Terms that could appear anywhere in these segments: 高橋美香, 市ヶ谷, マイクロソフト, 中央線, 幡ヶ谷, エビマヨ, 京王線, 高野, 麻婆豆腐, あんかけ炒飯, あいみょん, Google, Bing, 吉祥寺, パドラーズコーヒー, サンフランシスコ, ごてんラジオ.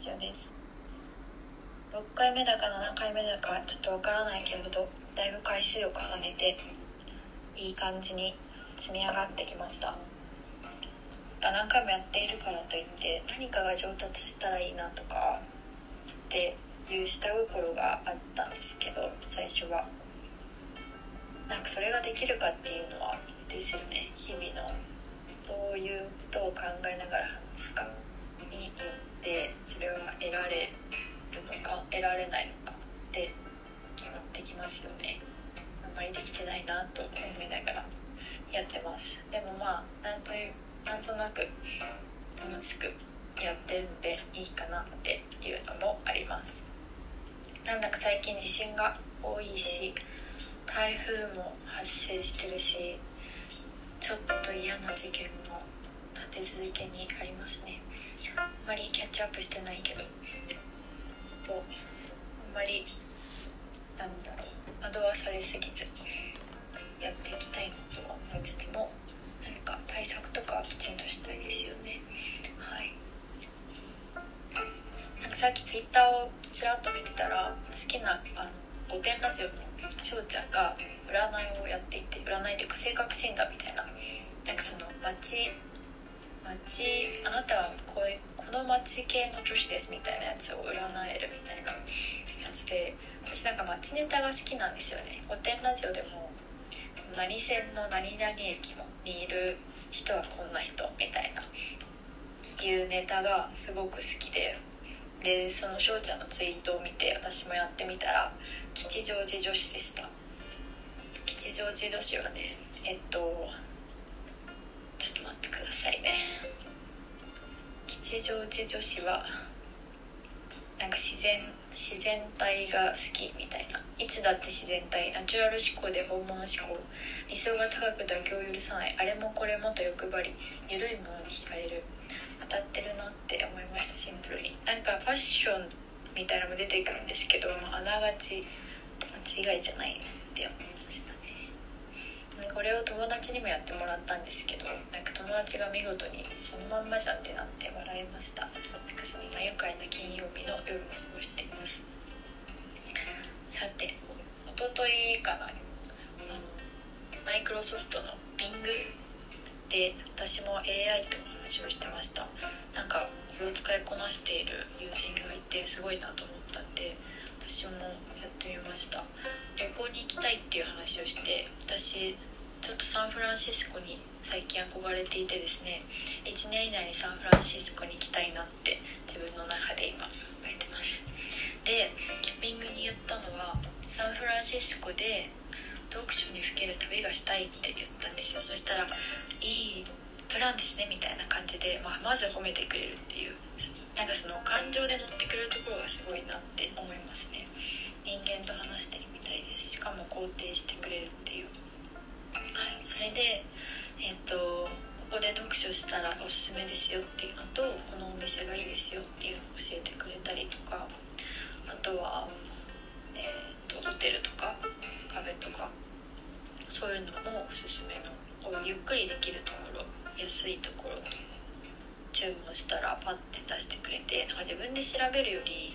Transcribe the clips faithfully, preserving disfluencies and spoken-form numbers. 必要です。ろっかいめだかななかいめだかちょっとわからないけれど、だいぶ回数を重ねていい感じに積み上がってきました。何回もやっているからといって何かが上達したらいいなとかっていう下心があったんですけど、最初はなんかそれができるかっていうのはですよね。日々のどういうことを考えながら話すかによってそれは得られるのか得られないのかって決まってきますよね。あんまりできてないなと思いながらやってます。でもまあなんというなんとなく楽しくやってるのでいいかなっていうのもあります。なんだか最近地震が多いし台風も発生してるし、ちょっと嫌な事件も立て続けにありますね。あんまりキャッチアップしてないけど、とあんまりなんだろう惑わされすぎずやっていきたいなと思いつつも、何か対策とかきちんとしたいですよね。はい。なんかさっきツイッターをちらっと見てたら、好きなあのごてんラジオのしょうちゃんが占いをやっていて、占いというか性格診断みたいな、なんかその町町あなたはこういうこの町系の女子ですみたいなやつを占えるみたいなやつで、私なんか町ネタが好きなんですよね。ごてんラジオでも何線の何々駅にいる人はこんな人みたいないうネタがすごく好きで、でそのしょうちゃんのツイートを見て私もやってみたら吉祥寺女子でした。吉祥寺女子はね、えっとちょっと待ってくださいね。吉祥寺女子はなんか自然自然体が好きみたいな、いつだって自然体、ナチュラル思考で本物思考、理想が高く妥協を許さない、あれもこれもと欲張り、緩いものに惹かれる。当たってるなって思いました。シンプルになんかファッションみたいなのも出てくるんですけど、まあ、あながち間違いじゃないって思いましたね。これを友達にもやってもらったんですけど、なんか友達が見事にそのまんまじゃんってなって笑いました。なんかそんな愉快な金曜日の夜を過ごしています。さて、おとといかな、あのマイクロソフトの ビング で私も エーアイ とをしてました。なんかこれを使いこなしている友人がいてすごいなと思ったんで私もやってみました。旅行に行きたいっていう話をして、私ちょっとサンフランシスコに最近憧れていてですね、いちねん以内にサンフランシスコに行きたいなって自分の中で今考えてます。で、ビングに言ったのはサンフランシスコで読書にふける旅がしたいって言ったんですよ。そしたらいいプランですねみたいな感じで、まあ、まず褒めてくれるっていう、なんかその感情で乗ってくれるところがすごいなって思いますね。人間と話してるみたいです。しかも肯定してくれるっていう、はい、それでえっとここで読書したらおすすめですよっていうのと、このお店がいいですよっていうのを教えてくれたりとか、あとは、えっとホテルとかカフェとかそういうのもおすすめの、こうゆっくりできるところ、安いところとか注文したらパッて出してくれて、なんか自分で調べるより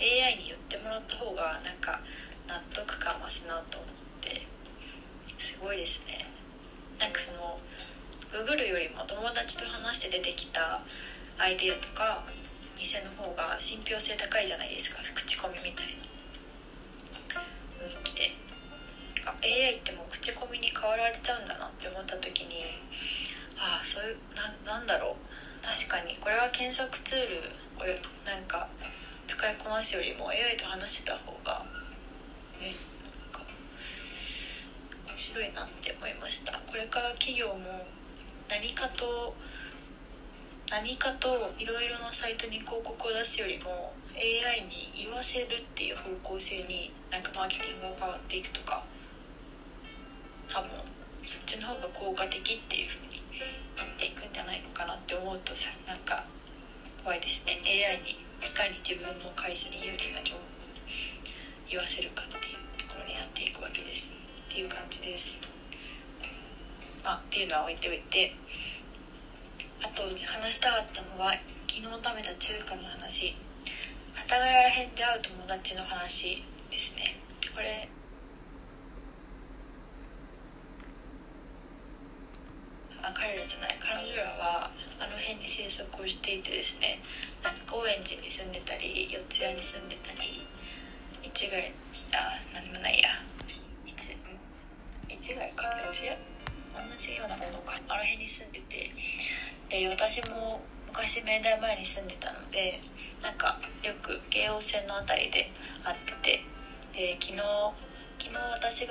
エーアイ に寄ってもらった方がなんか納得感増すなと思って、すごいですね。なんかその Google よりも友達と話して出てきたアイデアとか店の方が信憑性高いじゃないですか。口コミみたいな雰囲気で、なんか エーアイ ってもう口コミに変わられちゃうんだなって思った時に、ああそういう な, なんだろう確かにこれは検索ツールをなんか使いこなすよりも エーアイ と話してた方がね、なんか面白いなって思いました。これから企業も何かと何かといろいろなサイトに広告を出すよりも エーアイ に言わせるっていう方向性になんかマーケティングが変わっていくとか、多分そっちの方が効果的っていう風になっていくんじゃないのかなって思うとさ、なんか怖いですね。 エーアイ にいかに自分の会社に有利な情報を言わせるかっていうところになっていくわけですっていう感じです。まあっていうのは置いておいて、あと話したかったのは昨日食べた中華の話、幡ヶ谷らへんで会う友達の話ですね。これあ彼らじゃない彼女らはあの辺に生息をしていてですね、なんか高円寺に住んでたり四谷に住んでたり市ヶ谷あ何もないや市ヶ谷か四谷同じようなものかあの辺に住んでて、で私も昔明大前に住んでたのでなんかよく京王線のあたりで会ってて、で昨日昨日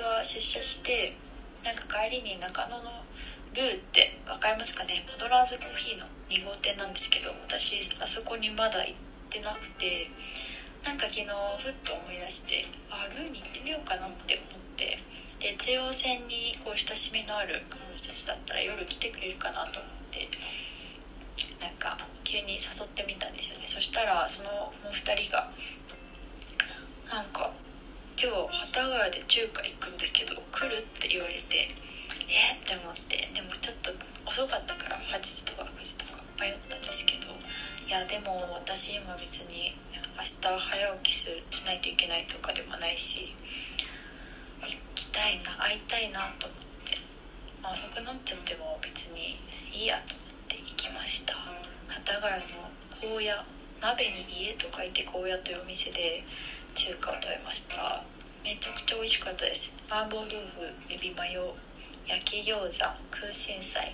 私が出社してなんか帰りに中野のルーってわかりますかね、パドラーズコーヒーのに号店なんですけど、私あそこにまだ行ってなくて、なんか昨日ふっと思い出して、あルーに行ってみようかなって思って、で中央線にこう親しみのある彼女たちだったら夜来てくれるかなと思ってなんか急に誘ってみたんですよね。そしたらそのもうふたりがなんか今日幡ヶ谷で中華行くんだけど来るって言われて、えー、って思って、でもちょっと遅かったからはちじとかくじとか迷ったんですけど、いやでも私今別に明日早起きするしないといけないとかでもないし、行きたいな会いたいなと思って、まあ、遅くなっちゃっても別にいいやと思って行きました。幡ヶ谷の高野鍋に家と書いて高野というお店で中華を食べました。めちゃくちゃ美味しかったです。麻婆豆腐、エビマヨ、焼き餃子、空心菜、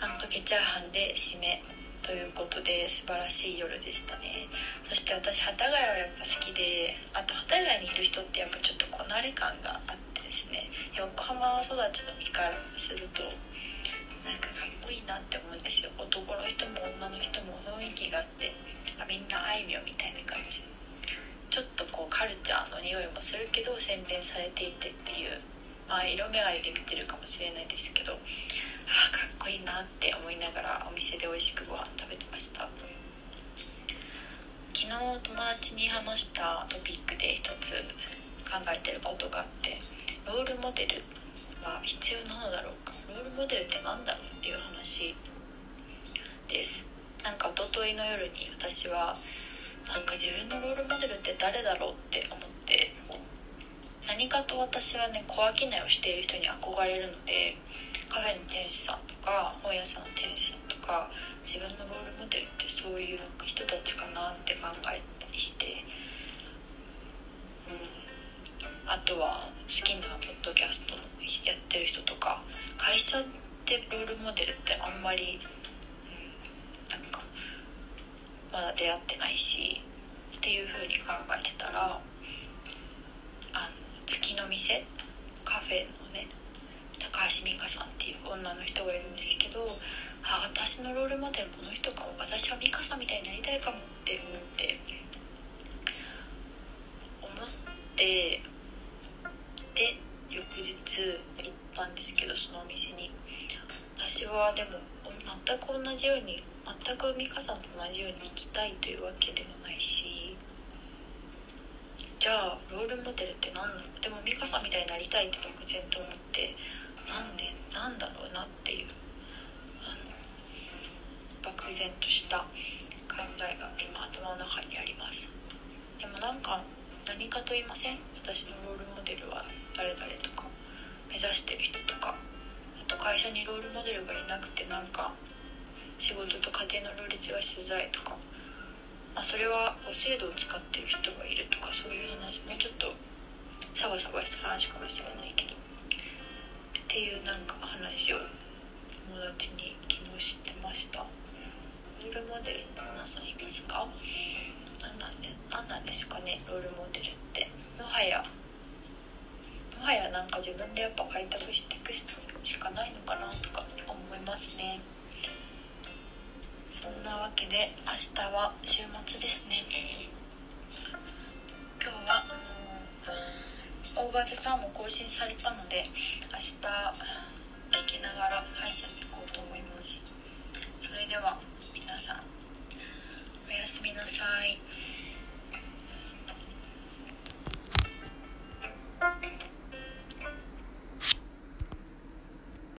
あんかけチャーハンで締めということで素晴らしい夜でしたね。そして私幡ヶ谷はやっぱ好きで、あと幡ヶ谷にいる人ってやっぱちょっとこなれ感があってですね、横浜育ちの身からするとなんかかっこいいなって思うんですよ。男の人も女の人も雰囲気があって、あみんなあいみょんみたいな感じ、ちょっとこうカルチャーの匂いもするけど洗練されていてっていう、まあ、色眼鏡で見てるかもしれないですけど、ああかっこいいなって思いながらお店で美味しくご飯食べてました。昨日友達に話したトピックで一つ考えてることがあって、ロールモデルは必要なのだろうか、ロールモデルってなんだろうっていう話です。なんか一昨日の夜に私はなんか自分のロールモデルって誰だろうって思って、何かと私はね、小商いをしている人に憧れるので、カフェの店主さんとか本屋さんの店主さんとか、自分のロールモデルってそういう人たちかなって考えたりして、うん、あとは好きなポッドキャストのやってる人とか、会社でロールモデルってあんまり、うん、なんかまだ出会ってないしっていう風に考えてたら、あの月の店カフェのね高橋美香さんっていう女の人がいるんですけど、あ私のロールモデルこの人かも、私は美香さんみたいになりたいかもって思って思ってで翌日行ったんですけど、そのお店に私はでも全く同じように全く美香さんと同じように行きたいというわけではないし、じゃあロールモデルって何なの、でも美香さんみたいになりたいって漠然と思って、なんでなんだろうなっていうあの漠然とした考えが今頭の中にあります。でもなんか何かと言いません、私のロールモデルは誰々とか目指してる人とか、あと会社にロールモデルがいなくてなんか仕事と家庭の両立がしづらいとか、まあ、それは制度を使ってる人がいるとかそういう話もちょっとサバサバした話かもしれないけどっていうなんか話を友達に昨日知ってました。ロールモデルって皆さんいますか？何なんで、何なんですかねロールモデルって。もはやもはやなんか自分でやっぱ開拓していくしかないのかなとか思いますね。そんなわけで明日は週末ですね。今日は大ガジさんも更新されたので明日聞きながら歯医者に行こうと思います。それでは皆さんおやすみなさい。